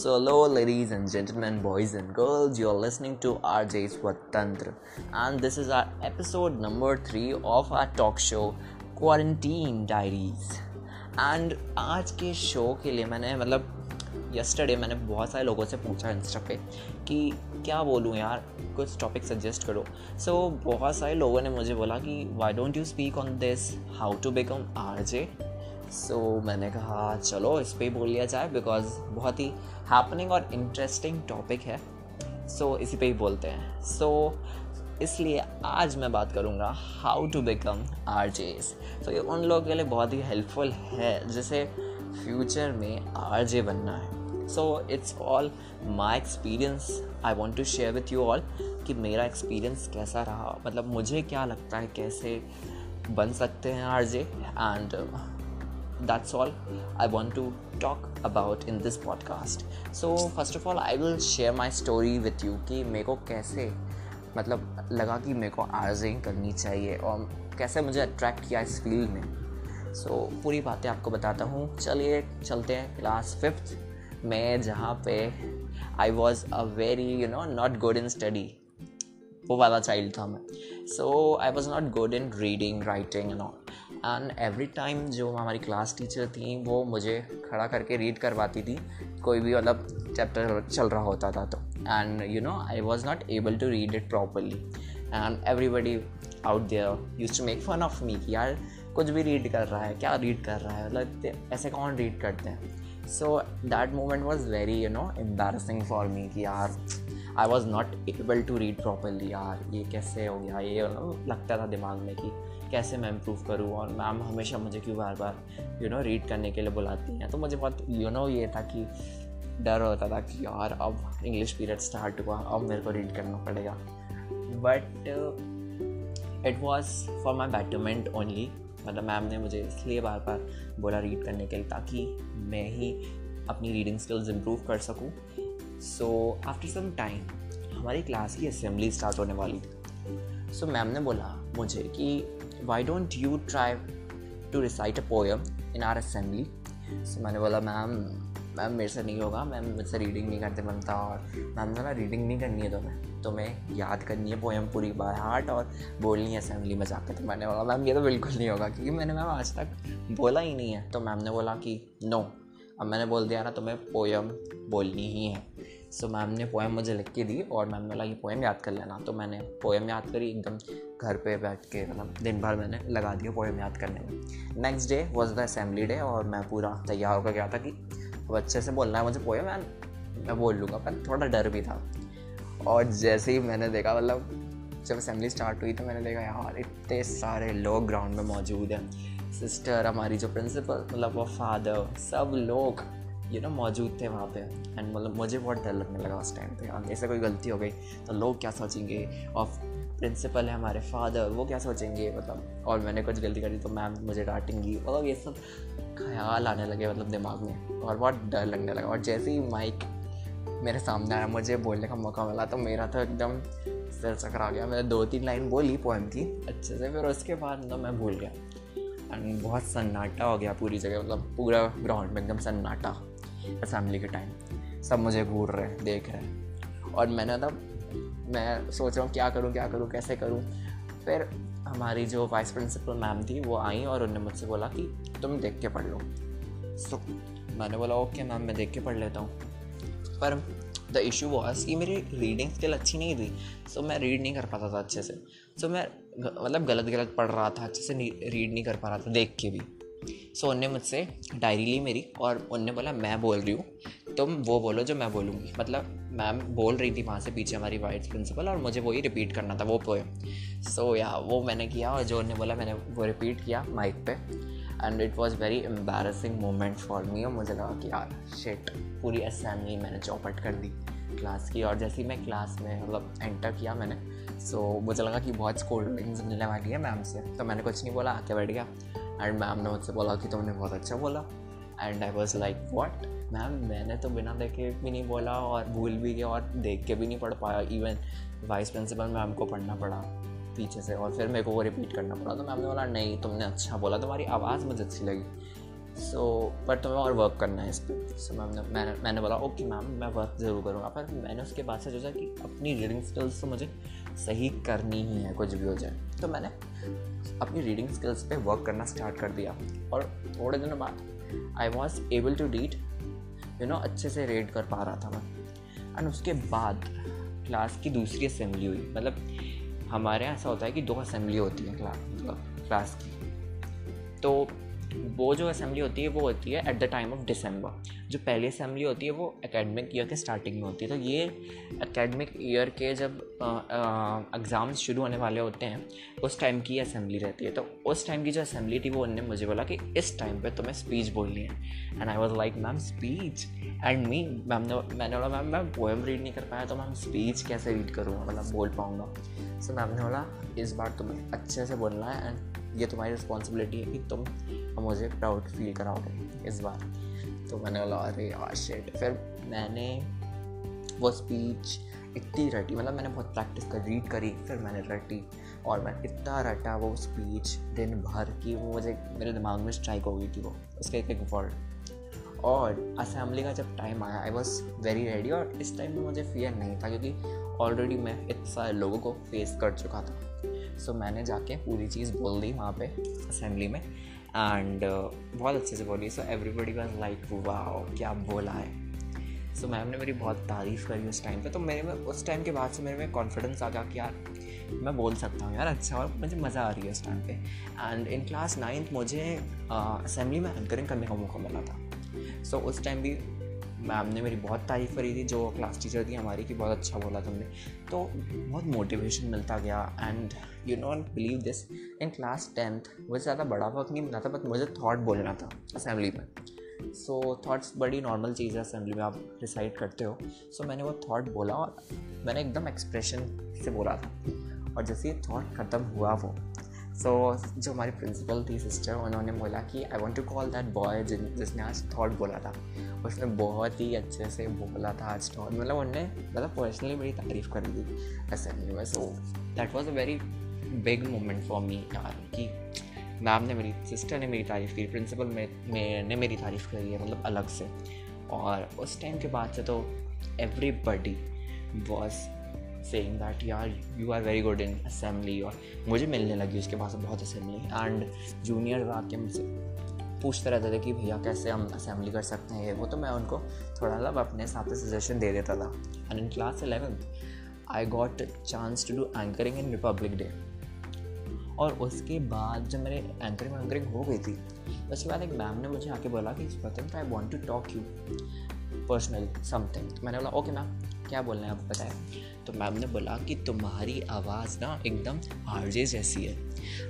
So hello ladies and gentlemen, boys and girls, you are listening to RJ Swatantra, and this is our episode number 3 of our talk show Quarantine Diaries। And आज के show के लिए मैंने yesterday मैंने बहुत सारे लोगों से पूछा इंस्टा पे कि क्या बोलूँ यार, कुछ टॉपिक सजेस्ट करो। सो बहुत सारे लोगों ने मुझे बोला कि why don't you speak on this, how to become RJ. So मैंने कहा चलो इस पर बोल लिया जाए, बिकॉज बहुत ही हैपनिंग और इंटरेस्टिंग टॉपिक है। सो इसी पे ही बोलते हैं। सो इसलिए आज मैं बात करूँगा हाउ टू बिकम आरजेस। तो ये उन लोगों के लिए बहुत ही हेल्पफुल है जिसे फ्यूचर में आरजे बनना है। So it's all my experience, I want to share with you all कि मेरा एक्सपीरियंस कैसा रहा, मतलब मुझे क्या लगता है कैसे बन सकते हैं RJ. And that's all I want to talk about in this podcast। So first of all I will share my story with you कि मेरे को कैसे लगा कि मेरे को आरजे करनी चाहिए और कैसे मुझे अट्रैक्ट किया इस फील्ड में। So पूरी बातें आपको बताता हूँ। चलिए चलते हैं क्लास 5th में, जहाँ पे I was a very not good in study, वो वाला चाइल्ड था मैं। So I was not good in reading, writing and all। And every time जो हमारी क्लास टीचर थी वो मुझे खड़ा करके रीड करवाती थी, कोई भी चैप्टर चल रहा होता था तो। And I was not able to read it properly, and everybody out there used to make fun of me कि यार कुछ भी रीड कर रहा है, क्या रीड कर रहा है, ऐसे कौन रीड करते हैं। So that moment was very embarrassing for me कि यार I was not able to read properly, यार ये कैसे हो गया, ये लगता था दिमाग में कि कैसे मैं इम्प्रूव करूँ, और मैम हमेशा मुझे क्यों बार बार रीड करने के लिए बुलाती हैं। तो मुझे बहुत ये था कि डर होता था कि यार अब इंग्लिश पीरियड स्टार्ट हुआ, अब मेरे को रीड करना पड़ेगा। But it was for my betterment only, मतलब मैम ने मुझे इसलिए बार बार बोला रीड करने के लिए ताकि मैं ही अपनी रीडिंग स्किल्स इम्प्रूव कर सकूँ। सो आफ्टर सम टाइम हमारी क्लास की असेंबली स्टार्ट होने वाली थी। सो मैम ने बोला मुझे कि Why don't you try to recite a poem in our assembly? So मैंने बोला मैम मेरे से नहीं होगा, मैम मुझसे रीडिंग नहीं करते बनता। और मैम ने बोला रीडिंग नहीं करनी है तुम्हें याद करनी है पोएम पूरी बाय हार्ट और बोलनी है असेंबली में जाकर। तो मैंने बोला मैम ये तो बिल्कुल नहीं होगा, क्योंकि मैंने मैम आज तक बोला ही नहीं है। तो मैम ने बोला कि नो, अब मैंने बोल दिया ना तुम्हें पोएम बोलनी ही है। सो मैम ने पोएम मुझे लिख के दी और मैम ने बोला ये पोएम याद कर लेना। तो मैंने पोएम याद करी एकदम घर पे बैठ के, दिन भर मैंने लगा दिया पोएम याद करने में। Next day was the assembly day और मैं पूरा तैयार होकर गया था कि अब अच्छे से बोलना है मुझे पोएम, मैं बोल लूँगा, पर थोड़ा डर भी था। और जैसे ही मैंने देखा जब असेंबली स्टार्ट हुई तो मैंने देखा यार इतने सारे लोग ग्राउंड में मौजूद हैं, सिस्टर हमारी जो प्रिंसिपल वो फादर, सब लोग मौजूद थे वहाँ पे। एंड मुझे बहुत डर लगने लगा उस टाइम पे, और ऐसे कोई गलती हो गई तो लोग क्या सोचेंगे, और प्रिंसिपल है हमारे फादर वो क्या सोचेंगे, और मैंने कुछ गलती करी तो मैम मुझे डांटेंगी, ये सब ख्याल आने लगे दिमाग में और बहुत डर लगने लगा। और जैसे ही माइक मेरे सामने आया, मुझे बोलने का मौका मिला, तो मेरा तो एकदम सिर चकरा गया। मैंने 2-3 लाइन बोली पोएम की अच्छे से, फिर उसके बाद मैं भूल गया। एंड बहुत सन्नाटा हो गया पूरी जगह, पूरा ग्राउंड में एकदम सन्नाटा। असेंबली के टाइम सब मुझे घूर रहे, देख रहे, और मैंने मैं सोच रहा हूँ क्या करूँ कैसे करूँ। फिर हमारी जो वाइस प्रिंसिपल मैम थी वो आई और उन्होंने मुझसे बोला कि तुम देख के पढ़ लो। सो मैंने बोला ओके मैम मैं देख के पढ़ लेता हूँ, पर द इशू वॉज कि मेरी रीडिंग स्किल अच्छी नहीं थी। सो मैं रीड नहीं कर पाता था अच्छे से। सो मैं गलत पढ़ रहा था, अच्छे से रीड नहीं कर पा रहा था देख के भी। सो उनने मुझसे डायरी ली मेरी और उनने बोला मैं बोल रही हूँ, तुम वो बोलो जो मैं बोलूँगी। मैम बोल रही थी वहाँ से पीछे हमारी वाइस प्रिंसिपल, और मुझे वही रिपीट करना था वो पोएम। सो या वो मैंने किया और जो उनने बोला मैंने वो रिपीट किया माइक पे। And it was very embarrassing moment for me, और मुझे लगा कि यार शिट, पूरी असेंबली मैंने चौपट कर दी क्लास की। और जैसे ही मैं क्लास में एंटर किया मैंने, सो मुझे लगा कि बहुत स्कोल्डिंग्स मिलने वाली है मैम से। तो मैंने कुछ नहीं बोला, आके बैठ गया। एंड मैम ने मुझसे बोला कि तुमने बहुत अच्छा बोला। And I was like what ma'am, मैंने तो बिना देखे भी नहीं बोला और भूल भी गया और देख के भी नहीं पढ़ पाया। इवन वाइस प्रिंसिपल मैम को पढ़ना पड़ा पीछे से और फिर मेरे को वो रिपीट करना पड़ा। तो मैम ने बोला नहीं तुमने अच्छा बोला, तुम्हारी आवाज़ मुझे अच्छी लगी। सो बट तुम्हें और वर्क करना है इस पर। सो मैंने बोला ओके मैम मैं वर्क ज़रूर करूँगा। पर मैंने उसके बाद से सोचा कि अपनी रीडिंग स्किल्स तो मुझे सही करनी ही है कुछ भी हो जाए। तो मैंने अपनी रीडिंग स्किल्स पे वर्क करना स्टार्ट कर दिया और थोड़े दिनों बाद I was able to read, you know, अच्छे से रीड कर पा रहा था मैं। एंड उसके बाद क्लास की दूसरी असेंबली हुई। मतलब हमारे यहाँ ऐसा होता है कि दो असेंबली होती है क्लास की। तो वो जो असेंबली होती है वो होती है at the time of December. जो पहली असेंबली होती है वो एकेडमिक ईयर के स्टार्टिंग में होती है। तो ये एकेडमिक ईयर के जब एग्ज़ाम्स शुरू होने वाले होते हैं उस टाइम की असेंबली रहती है। तो उस टाइम की जो असेंबली थी वो उन्होंने मुझे बोला कि इस टाइम पे तुम्हें स्पीच बोलनी है। And I was like ma'am speech and me मैंने बोला मैम मैं पोएम रीड नहीं कर पाया तो मैम स्पीच कैसे रीड करूँगा, मतलब बोल पाऊँगा। सो मैम ने बोला इस बार तुम्हें अच्छे से बोलना है एंड ये तुम्हारी रिस्पॉन्सिबिलिटी है कि तुम मुझे प्राउड फील कराओगे इस बार। तो मैंने बोला अरे यार शिट। फिर मैंने वो स्पीच इतनी रटी, मतलब मैंने बहुत प्रैक्टिस कर रीड करी, फिर मैंने रटी और मैं इतना रटा वो स्पीच दिन भर की, वो मुझे मेरे दिमाग में स्ट्राइक हो गई थी वो उसके एक एक वर्ड। और असेंबली का जब टाइम आया आई वॉज वेरी रेडी और इस टाइम में मुझे फियर नहीं था क्योंकि ऑलरेडी मैं इतने सारे लोगों को फेस कर चुका था। सो मैंने जाके पूरी चीज़ बोल दी वहाँ पे असेंबली में एंड बहुत अच्छे से बोली। So everybody was like wow क्या बोला है। सो मैम ने मेरी बहुत तारीफ़ करी उस टाइम पे। तो मेरे में उस टाइम के बाद से मेरे में कॉन्फिडेंस आ गया कि यार मैं बोल सकता हूँ यार अच्छा, और मुझे मज़ा आ रही है उस टाइम पे। एंड इन क्लास 9th मुझे असेंबली में एंकरिंग करने का मौका मिला था। सो उस टाइम भी मैम ने मेरी बहुत तारीफ़ करी थी, जो क्लास टीचर थी हमारी, कि बहुत अच्छा बोला तुमने। तो बहुत मोटिवेशन मिलता गया and you not believe this, in class 10th मुझे ज़्यादा बड़ा वर्क नहीं मिला था बट मुझे थॉट बोलना था असेंबली में। सो थॉट्स बड़ी नॉर्मल चीज़ है असेंबली में, आप रिसाइड करते हो। सो मैंने वो थॉट बोला और मैंने एकदम एक्सप्रेशन से बोला था और जैसे ये थॉट ख़त्म हुआ वो सो जो हमारी प्रिंसिपल थी सिस्टर, उन्होंने बोला कि I want to call that boy जिसने आज थॉट बोला था। उसने बहुत ही अच्छे से बोला था आज थॉट, मतलब उनने मतलब पर्सनली मेरी तारीफ़ कर दी असेंबली में। So that was a very big moment for me यार, कि मैम ने मेरी, सिस्टर ने मेरी तारीफ़ की, प्रिंसिपल ने मेरी तारीफ़ करी है, मतलब अलग से। और उस टाइम के बाद से तो एवरीबडी वॉज saying that यार you are very good in assembly। और मुझे मिलने लगी उसके बाद से बहुत असेंबली एंड जूनियर आके मुझसे पूछते रहते थे कि भैया कैसे हम असेंबली कर सकते हैं ये वो। तो मैं उनको थोड़ा लब अपने हिसाब से सजेशन दे देता था। And in class 11th I got chance to do anchoring in Republic Day. और उसके बाद जब मेरे एंकरिंग हो गई थी उसके बाद एक मैम ने मुझे आके बोला कि Swatantra I want to talk you personally something. मैंने बोला ओके मैम क्या बोलना है आप बताएं। तो मैम ने बोला कि तुम्हारी आवाज़ ना एकदम आरजे जैसी है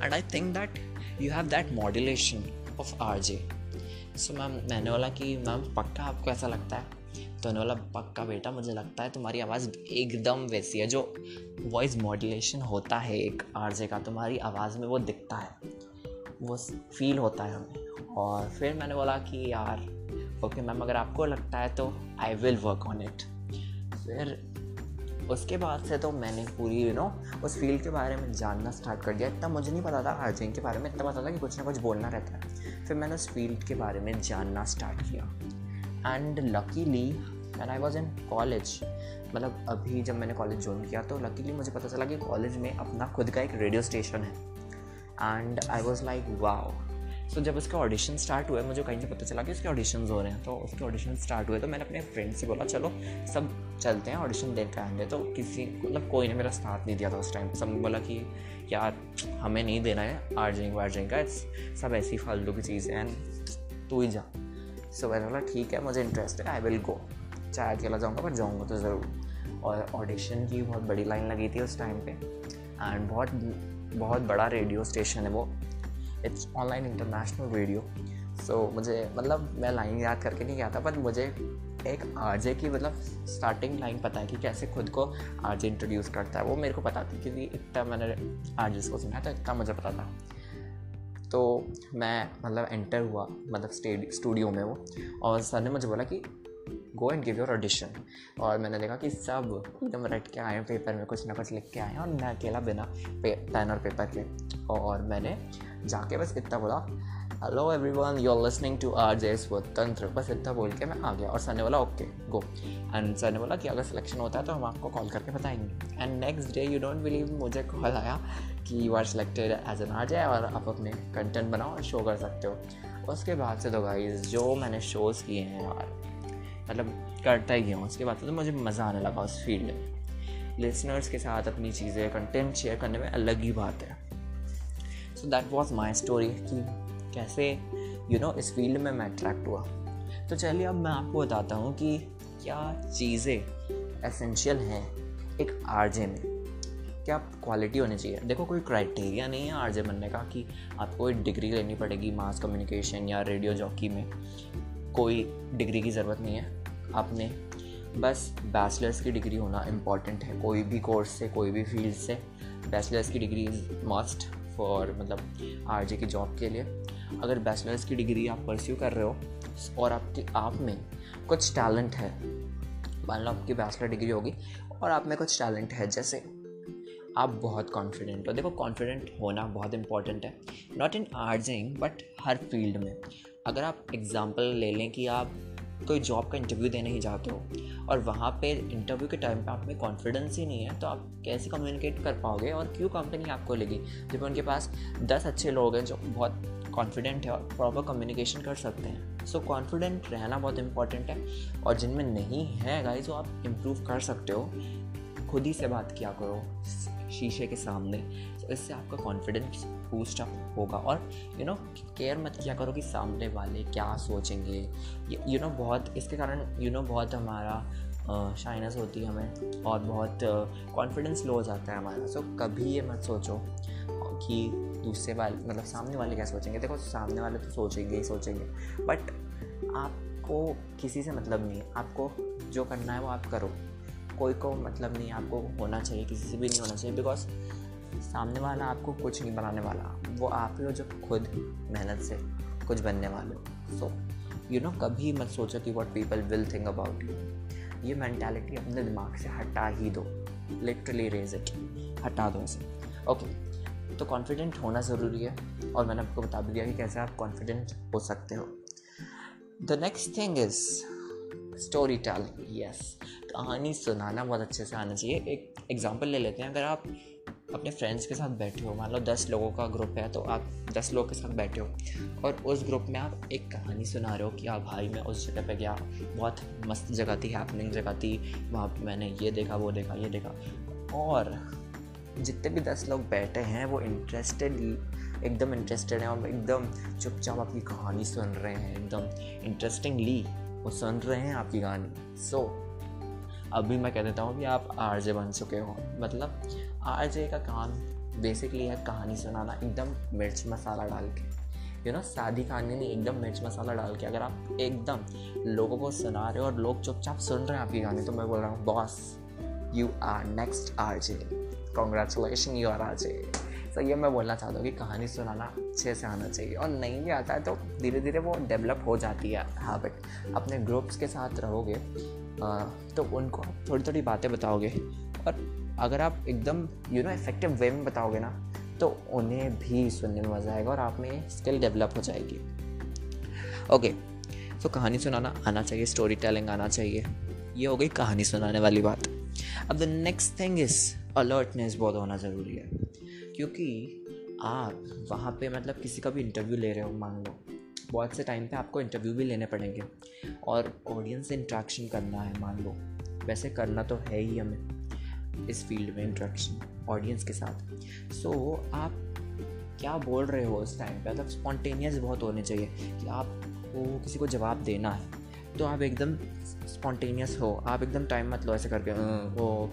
and I think that you have that modulation of RJ. So ma'am, मैंने बोला कि मैम पक्का आपको ऐसा लगता है? तो उन्होंने बोला पक्का बेटा मुझे लगता है तुम्हारी आवाज़ एकदम वैसी है जो वॉइस मॉड्यूलेशन होता है एक आरजे का, तुम्हारी आवाज़ में वो दिखता है, वो फील होता है हमें। और फिर मैंने बोला कि यार ओके मैम अगर आपको लगता है तो I will work on it. फिर उसके बाद से तो मैंने पूरी उस फील्ड के बारे में जानना स्टार्ट कर दिया। इतना मुझे नहीं पता था आर्जिंग के बारे में, इतना पता था कि कुछ ना कुछ बोलना रहता है। फिर मैंने उस फील्ड के बारे में जानना स्टार्ट किया and luckily when I was in college, मतलब अभी जब मैंने कॉलेज ज्वाइन किया तो लकीली मुझे पता चला कि कॉलेज में अपना खुद का एक रेडियो स्टेशन है and I was like wow. So जब उसके ऑडिशन स्टार्ट हुए, मुझे कहीं से पता चला कि उसके ऑडिशन्स हो रहे हैं, तो उसके ऑडिशन स्टार्ट हुए तो मैंने अपने फ्रेंड से बोला चलो सब चलते हैं ऑडिशन देख कर आएंगे। तो किसी मतलब कोई ने मेरा साथ नहीं दिया था उस टाइम। सब ने बोला कि यार हमें नहीं देना है आर्जिंग वार्जिंग का, सब ऐसी फालतू की चीज़ है एंड तू ही जा। सो मैंने बोला ठीक है मुझे इंटरेस्ट है आई विल गो, चाहे अकेला जाऊँगा पर जाऊँगा तो ज़रूर। और ऑडिशन की बहुत बड़ी लाइन लगी थी उस टाइम पर एंड बहुत बड़ा रेडियो स्टेशन है वो, it's online international radio. So मुझे मतलब मैं लाइन याद करके नहीं गया था पर मुझे एक आरजे की मतलब स्टार्टिंग लाइन पता है कि कैसे खुद को आरजे इंट्रोड्यूस करता है, वो मेरे को पता थी क्योंकि इतना मैंने आरजेस को सुना है तो इतना मुझे पता था। तो मैं मतलब एंटर हुआ मतलब स्टूडियो में वो, और सर ने मुझे बोला कि go and give your audition. और मैंने देखा कि सब एकदम रट के आए हैं, पेपर में कुछ ना कुछ लिख के आए हैं और मैं अकेला बिना पेन और पेपर के। और मैंने जाके बस इतना बोला hello everyone, you are listening to RJ Swatantra. बस इतना बोल के मैं आ गया और सर ने बोला ओके गो। एंड सर ने बोला कि अगर सिलेक्शन होता है तो हम आपको कॉल करके बताएंगे। And next day, you don't believe, मुझे कॉल आया कि you are selected as an RJ और आप अपने कंटेंट बनाओ और शो कर सकते हो। उसके बाद से तो गाइस जो मैंने शोज़ किए हैं यार, मतलब करता ही गया हूँ। उसके बाद से तो मुझे मज़ा आने लगा उस फील्ड में। लिसनर्स के साथ अपनी चीज़ें, कंटेंट शेयर करने में अलग ही बात है। So that was my story कि कैसे इस फील्ड में मैं अट्रैक्ट हुआ। तो चलिए अब मैं आपको बताता हूँ कि क्या चीज़ें एसेंशियल हैं एक आरजे में, क्या क्वालिटी होनी चाहिए। देखो, कोई क्राइटेरिया नहीं है आरजे बनने का कि आपको कोई डिग्री लेनी पड़ेगी। मास कम्युनिकेशन या रेडियो जॉकी में कोई डिग्री की ज़रूरत नहीं है। आपने बस बैचलर्स की डिग्री होना इम्पॉर्टेंट है। कोई भी कोर्स से, कोई भी फील्ड से बैचलर्स की डिग्री मस्ट फॉर, मतलब आरजे की जॉब के लिए। अगर बैचलर्स की डिग्री आप परस्यू कर रहे हो और आपके आप में कुछ टैलेंट है, मान लो आपकी बैचलर डिग्री होगी और आप में कुछ टैलेंट है, जैसे आप बहुत कॉन्फिडेंट हो। देखो, कॉन्फिडेंट होना बहुत इंपॉर्टेंट है, नॉट इन आरजेइंग बट हर फील्ड में। अगर आप एग्जाम्पल ले लें कि आप कोई जॉब का इंटरव्यू देने ही जाते हो और वहाँ पे इंटरव्यू के टाइम पे आप में कॉन्फिडेंस ही नहीं है, तो आप कैसे कम्युनिकेट कर पाओगे और क्यों कंपनी आपको लेगी, जब उनके पास 10 अच्छे लोग हैं जो बहुत कॉन्फिडेंट है और प्रॉपर कम्युनिकेशन कर सकते हैं। सो कॉन्फिडेंट रहना बहुत इंपॉर्टेंट है। और जिनमें नहीं है गाइस, वो आप इम्प्रूव कर सकते हो। खुद ही से बात किया करो शीशे के सामने, तो इससे आपका कॉन्फिडेंस बूस्ट अप होगा। और केयर मत किया करो कि सामने वाले क्या सोचेंगे। बहुत इसके कारण बहुत हमारा शाइनेस होती है हमें और बहुत कॉन्फिडेंस लो हो जाता है हमारा। सो कभी ये मत सोचो कि दूसरे वाले, मतलब सामने वाले क्या सोचेंगे। देखो, सामने वाले तो सोचेंगे ही सोचेंगे, बट आपको किसी से मतलब नहीं। आपको जो करना है वो आप करो, कोई को मतलब नहीं। आपको होना चाहिए, किसी से भी नहीं होना चाहिए, बिकॉज सामने वाला आपको कुछ नहीं बनाने वाला। वो आप ही हो जो खुद मेहनत से कुछ बनने वाले हो। सो कभी मत सोचो कि what people will think about you. ये मैंटेलिटी अपने दिमाग से हटा ही दो, लिटरली रेज इट, हटा दो इसे। ओके, तो कॉन्फिडेंट होना ज़रूरी है और मैंने आपको बता दिया कि कैसे आप कॉन्फिडेंट हो सकते हो। The next thing is story telling. Yes, कहानी सुनाना बहुत अच्छे से आना चाहिए। एक एग्जांपल ले लेते हैं। अगर आप अपने फ्रेंड्स के साथ बैठे हो, मान लो 10 लोगों का ग्रुप है, तो आप 10 लोगों के साथ बैठे हो और उस ग्रुप में आप एक कहानी सुना रहे हो कि आप भाई मैं उस जगह पे गया, बहुत मस्त जगह थी, हैपनिंग जगह थी, वहाँ पर मैंने ये देखा, वो देखा, ये देखा। और जितने भी 10 लोग बैठे हैं वो एकदम इंटरेस्टेड हैं और एकदम चुपचाप आपकी कहानी सुन रहे हैं, एकदम इंटरेस्टिंगली वो सुन रहे हैं आपकी कहानी। सो अभी मैं कह देता हूँ कि आप आरजे बन चुके हो। मतलब आरजे का काम बेसिकली है कहानी सुनाना, एकदम मिर्च मसाला डाल के। सादी कहानी नहीं, एकदम मिर्च मसाला डाल के। अगर आप एकदम लोगों को सुना रहे हो और लोग चुपचाप सुन रहे हैं आपकी कहानी, तो मैं बोल रहा हूँ boss, you are next RJ, congratulation, you are RJ. So ये मैं बोलना चाहता हूँ कि कहानी सुनाना अच्छे से आना चाहिए। और नहीं भी आता है तो धीरे धीरे वो डेवलप हो जाती है हैबिट। अपने ग्रुप्स के साथ रहोगे तो उनको थोड़ी थोड़ी बातें बताओगे और अगर आप एकदम इफेक्टिव वे में बताओगे ना, तो उन्हें भी सुनने में मज़ा आएगा और आप में स्किल डेवलप हो जाएगी। ओके, सो कहानी सुनाना आना चाहिए, स्टोरी टेलिंग आना चाहिए। ये हो गई कहानी सुनाने वाली बात। अब the next thing is alertness बहुत होना ज़रूरी है, क्योंकि आप वहाँ पे मतलब किसी का भी इंटरव्यू ले रहे हो, मान लो बहुत से टाइम पे आपको इंटरव्यू भी लेने पड़ेंगे और ऑडियंस से इंटरेक्शन करना है, मान लो। वैसे करना तो है ही हमें इस फील्ड में, इंटरेक्शन ऑडियंस के साथ। सो आप क्या बोल रहे हो उस टाइम पे, मतलब स्पॉन्टेनियस बहुत होने चाहिए कि आपको किसी को जवाब देना है तो आप एकदम स्पॉन्टेनियस हो। आप एकदम टाइम मत लो ऐसे करके, वो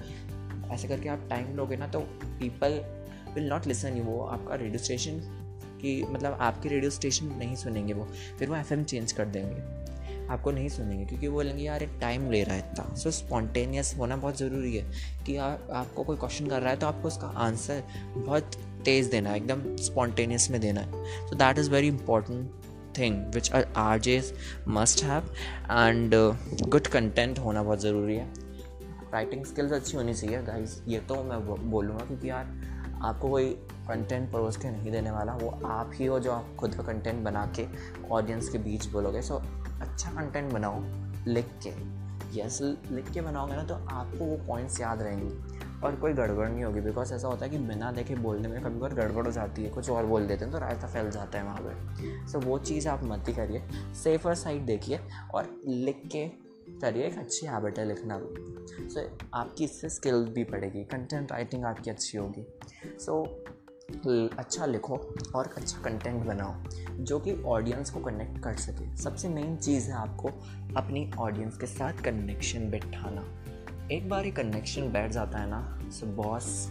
ऐसे करके आप टाइम लोगे ना तो people will not listen you. वो आपका रेडियो स्टेशन की, मतलब आपके रेडियो स्टेशन नहीं सुनेंगे वो, फिर वो एफएम चेंज कर देंगे, आपको नहीं सुनेंगे क्योंकि वो बोलेंगे यार एक टाइम ले रहा है इतना। सो स्पॉन्टेनियस होना बहुत ज़रूरी है कि आपको कोई क्वेश्चन कर रहा है तो आपको उसका आंसर बहुत तेज़ देना है, एकदम स्पॉन्टेनियस में देना है। So that is very important thing which RJs must have. And good content होना बहुत ज़रूरी है। राइटिंग स्किल्स अच्छी होनी चाहिए गाइज, ये तो मैं बोलूँगा, क्योंकि यार आपको कोई कंटेंट परोस के नहीं देने वाला, वो आप ही हो जो आप खुद का कंटेंट बना के ऑडियंस के बीच बोलोगे। सो अच्छा कंटेंट बनाओ, लिख के, यस लिख के बनाओगे ना तो आपको वो पॉइंट्स याद रहेंगे और कोई गड़बड़ नहीं होगी। बिकॉज ऐसा होता है कि बिना देखे बोलने में कभी कभी गड़बड़ हो जाती है, कुछ और बोल देते हैं तो रास्ता फैल जाता है वहाँ पर। सो वो चीज़ आप मत ही करिए, सेफर साइड देखिए और लिख के करिए। एक अच्छी हैबिट है लिखना। सो आपकी इससे स्किल भी बढ़ेगी, कंटेंट राइटिंग आपकी अच्छी होगी। सो अच्छा लिखो और अच्छा कंटेंट बनाओ जो कि ऑडियंस को कनेक्ट कर सके। सबसे मेन चीज़ है आपको अपनी ऑडियंस के साथ कनेक्शन बैठाना। एक बार ये कनेक्शन बैठ जाता है ना, so boss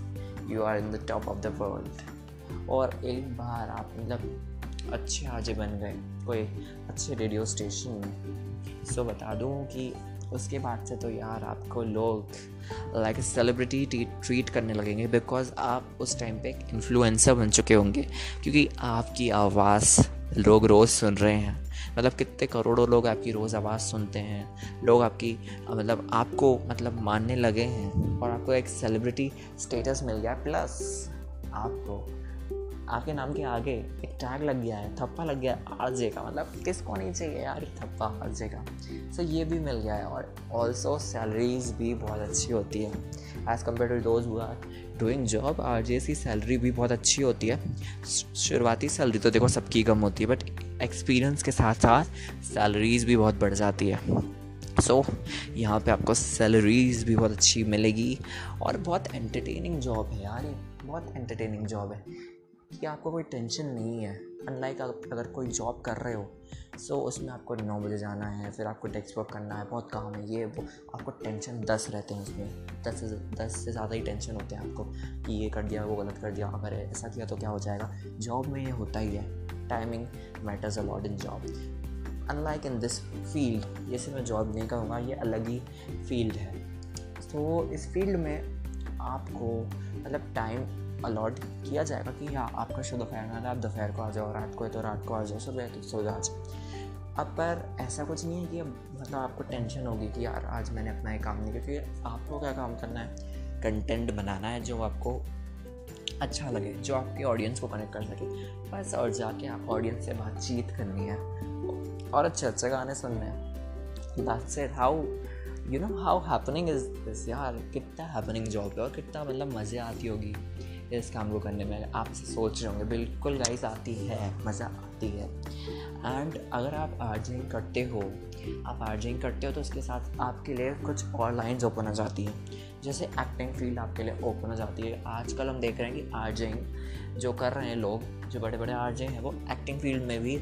you are in the top of the world. और एक बार आप मतलब अच्छे आरजे बन गए कोई अच्छे रेडियो स्टेशन में, सो बता दूँ कि उसके बाद से तो यार आपको लोग लाइक सेलिब्रिटी ट्रीट करने लगेंगे। बिकॉज आप उस टाइम पे एक इन्फ्लुएंसर बन चुके होंगे, क्योंकि आपकी आवाज़ लोग रोज़ सुन रहे हैं। मतलब कितने करोड़ों लोग आपकी रोज़ आवाज़ सुनते हैं, लोग आपकी मतलब आपको मतलब मानने लगे हैं और आपको एक सेलिब्रिटी स्टेटस मिल गया। प्लस आपको आपके नाम के आगे एक टैग लग गया है, थप्पा लग गया है आरजे का। मतलब किसको नहीं चाहिए यार थप्पा आरजे का। सो ये भी मिल गया है और ऑल्सो सैलरीज भी बहुत अच्छी होती है as compare to those who are doing job. RJs की सैलरी भी बहुत अच्छी होती है। शुरुआती सैलरी तो देखो सबकी कम होती है, बट एक्सपीरियंस के साथ साथ सैलरीज भी बहुत बढ़ जाती है। सो यहाँ पे आपको सैलरीज भी बहुत अच्छी मिलेगी और बहुत एंटरटेनिंग जॉब है यार, बहुत एंटरटेनिंग जॉब है कि आपको कोई टेंशन नहीं है। अनलाइक अगर कोई जॉब कर रहे हो सो उसमें आपको 9 बजे जाना है, फिर आपको डेस्क वर्क करना है, बहुत काम है ये वो, आपको टेंशन 10 रहते हैं उसमें, 10 से ज़्यादा ही टेंशन होते हैं आपको कि ये कर दिया वो गलत कर दिया, अगर ऐसा किया तो क्या हो जाएगा। जॉब में ये होता ही है, timing matters a lot in job. Unlike in this field, जैसे मैं जॉब नहीं कहूँगा, ये अलग ही फील्ड है। तो इस फील्ड में आपको मतलब टाइम अलॉट किया जाएगा कि हाँ आपका शो दोपहर में है, आप दोपहर को आ जाओ, रात को है तो रात को आ जाओ, सुबह है तो सुबह आ जाओ। अब पर ऐसा कुछ नहीं है कि मतलब आपको टेंशन होगी कि यार आज मैंने अपना ही काम नहीं किया, क्योंकि आपको क्या काम करना है, कंटेंट बनाना है जो आपको अच्छा लगे, जो आपके ऑडियंस को कनेक्ट कर सके बस। और जाके आप ऑडियंस से बातचीत करनी है और अच्छे अच्छे गाने सुनने हैं। That's it. How you know how happening is this. यार कितना हैपनिंग जॉब है और कितना मतलब मज़े आती होगी इस काम को करने में। आप सोच रहे होंगे, बिल्कुल गाइस आती है, मज़ा आती है। एंड अगर आप आरजेइंग करते हो, तो उसके साथ आपके लिए कुछ और लाइंस ओपन हो जाती हैं, जैसे एक्टिंग फील्ड आपके लिए ओपन हो जाती है। आजकल हम देख रहे हैं कि आरजेइंग जो कर रहे हैं लोग, जो बड़े बड़े आरजे हैं, वो एक्टिंग फील्ड में भी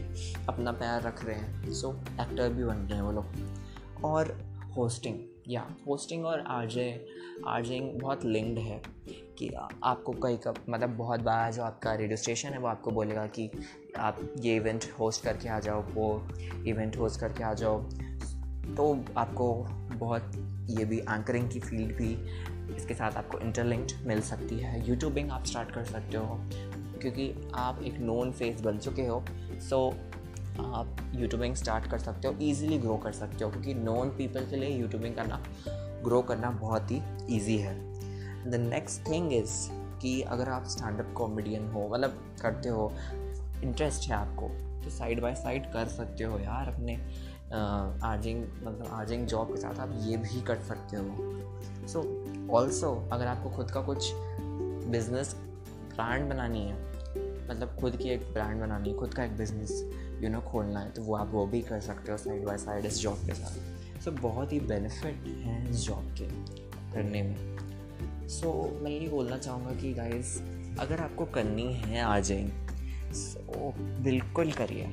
अपना पैर रख रहे हैं। सो एक्टर भी बन रहे हैं वो लोग। और होस्टिंग, या होस्टिंग और आरजेइंग बहुत लिंक्ड है कि आपको कई कब मतलब बहुत बार जो आपका रेडियो स्टेशन है वो आपको बोलेगा कि आप ये इवेंट होस्ट करके आ जाओ, वो इवेंट होस्ट करके आ जाओ। तो आपको बहुत ये भी एंकरिंग की फील्ड भी इसके साथ आपको इंटरलिंक्ड मिल सकती है। यूट्यूबिंग आप स्टार्ट कर सकते हो क्योंकि आप एक नोन फेस बन चुके हो। सो आप यूट्यूबिंग स्टार्ट कर सकते हो, ईज़िली ग्रो कर सकते हो, क्योंकि नॉन पीपल के लिए यूट्यूबिंग करना, ग्रो करना बहुत ही ईजी है। द नेक्स्ट थिंग इज़ कि अगर आप स्टैंड अप कॉमेडियन हो, मतलब करते हो, इंटरेस्ट है आपको, तो साइड बाय साइड कर सकते हो यार अपने आरजिंग मतलब आरजिंग जॉब के साथ आप ये भी कर सकते हो। सो ऑल्सो अगर आपको खुद का कुछ बिजनेस ब्रांड बनानी है, मतलब खुद की एक ब्रांड बनानी है, खुद का एक बिज़नेस खोलना है, तो वो आप वो भी कर सकते हो साइड बाय साइड इस जॉब के साथ। सो बहुत ही बेनिफिट हैं इस जॉब के करने में। सो मैं ये बोलना चाहूँगा कि गाइस अगर आपको करनी है आरजेइंग, सो बिल्कुल करिए।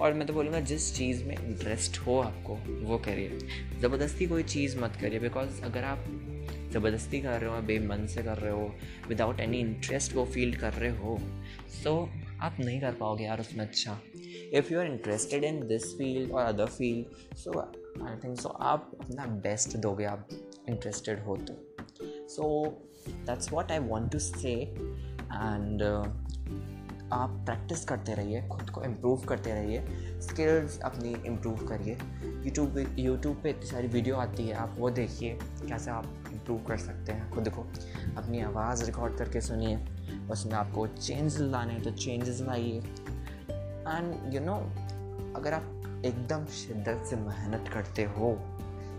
और मैं तो बोलूँगा जिस चीज़ में इंटरेस्ट हो आपको वो करिए, ज़बरदस्ती कोई चीज़ मत करिए। बिकॉज अगर आप ज़बरदस्ती कर रहे हो, बेमन से कर रहे हो, विदाउट एनी इंटरेस्ट वो फील कर रहे हो, सो आप नहीं कर पाओगे यार उसमें अच्छा। If you are interested in this field और other field, so I think so आप अपना बेस्ट दोगे, आप इंटरेस्टेड हो तो। So that's what I want to say. And आप प्रैक्टिस करते रहिए, खुद को इम्प्रूव करते रहिए, स्किल्स अपनी इम्प्रूव करिए। यूट्यूब पे इतनी सारी वीडियो आती है, आप वो देखिए कैसे आप इम्प्रूव कर सकते हैं खुद को। अपनी आवाज़ रिकॉर्ड करके सुनिए, उसमें आपको चेंजेस लाने हैं तो चेंजेस लाइए। एंड यू नो अगर आप एकदम शिद्दत से मेहनत करते हो,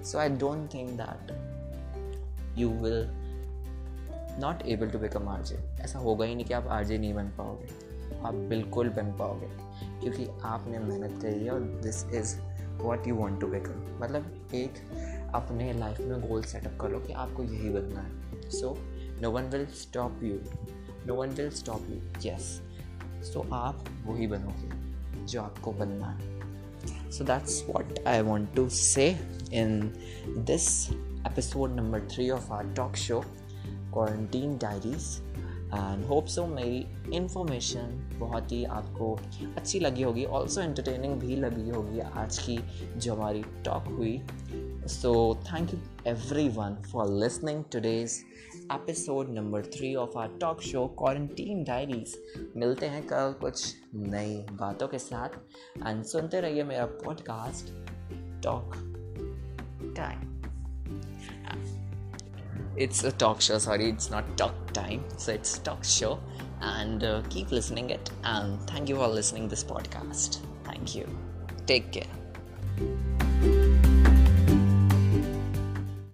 so I don't think that you will not able to become RJ. ऐसा होगा ही नहीं कि आप आरजे नहीं बन पाओगे, आप बिल्कुल बन पाओगे, क्योंकि आपने मेहनत करी है और this is what you want to become. मतलब एक अपने लाइफ में गोल सेटअप करो कि आपको यही बनना है। So no one will stop you. Yes, so आप वही बनोगे जो आपको बनना है। So that's what I want to say in this episode number 3 of our talk show quarantine diaries. And hope so मेरी इन्फॉर्मेशन बहुत ही आपको अच्छी लगी होगी, ऑल्सो एंटरटेनिंग भी लगी होगी आज की जो हमारी टॉक हुई। So thank you everyone for listening today's episode number 3 of our talk show quarantine diaries. मिलते हैं कल कुछ नई बातों के साथ, एंड सुनते रहिए मेरा podcast talk time. It's a talk show, sorry, it's not talk time, so it's talk show, and keep listening it, and thank you for listening this podcast. Thank you. Take care.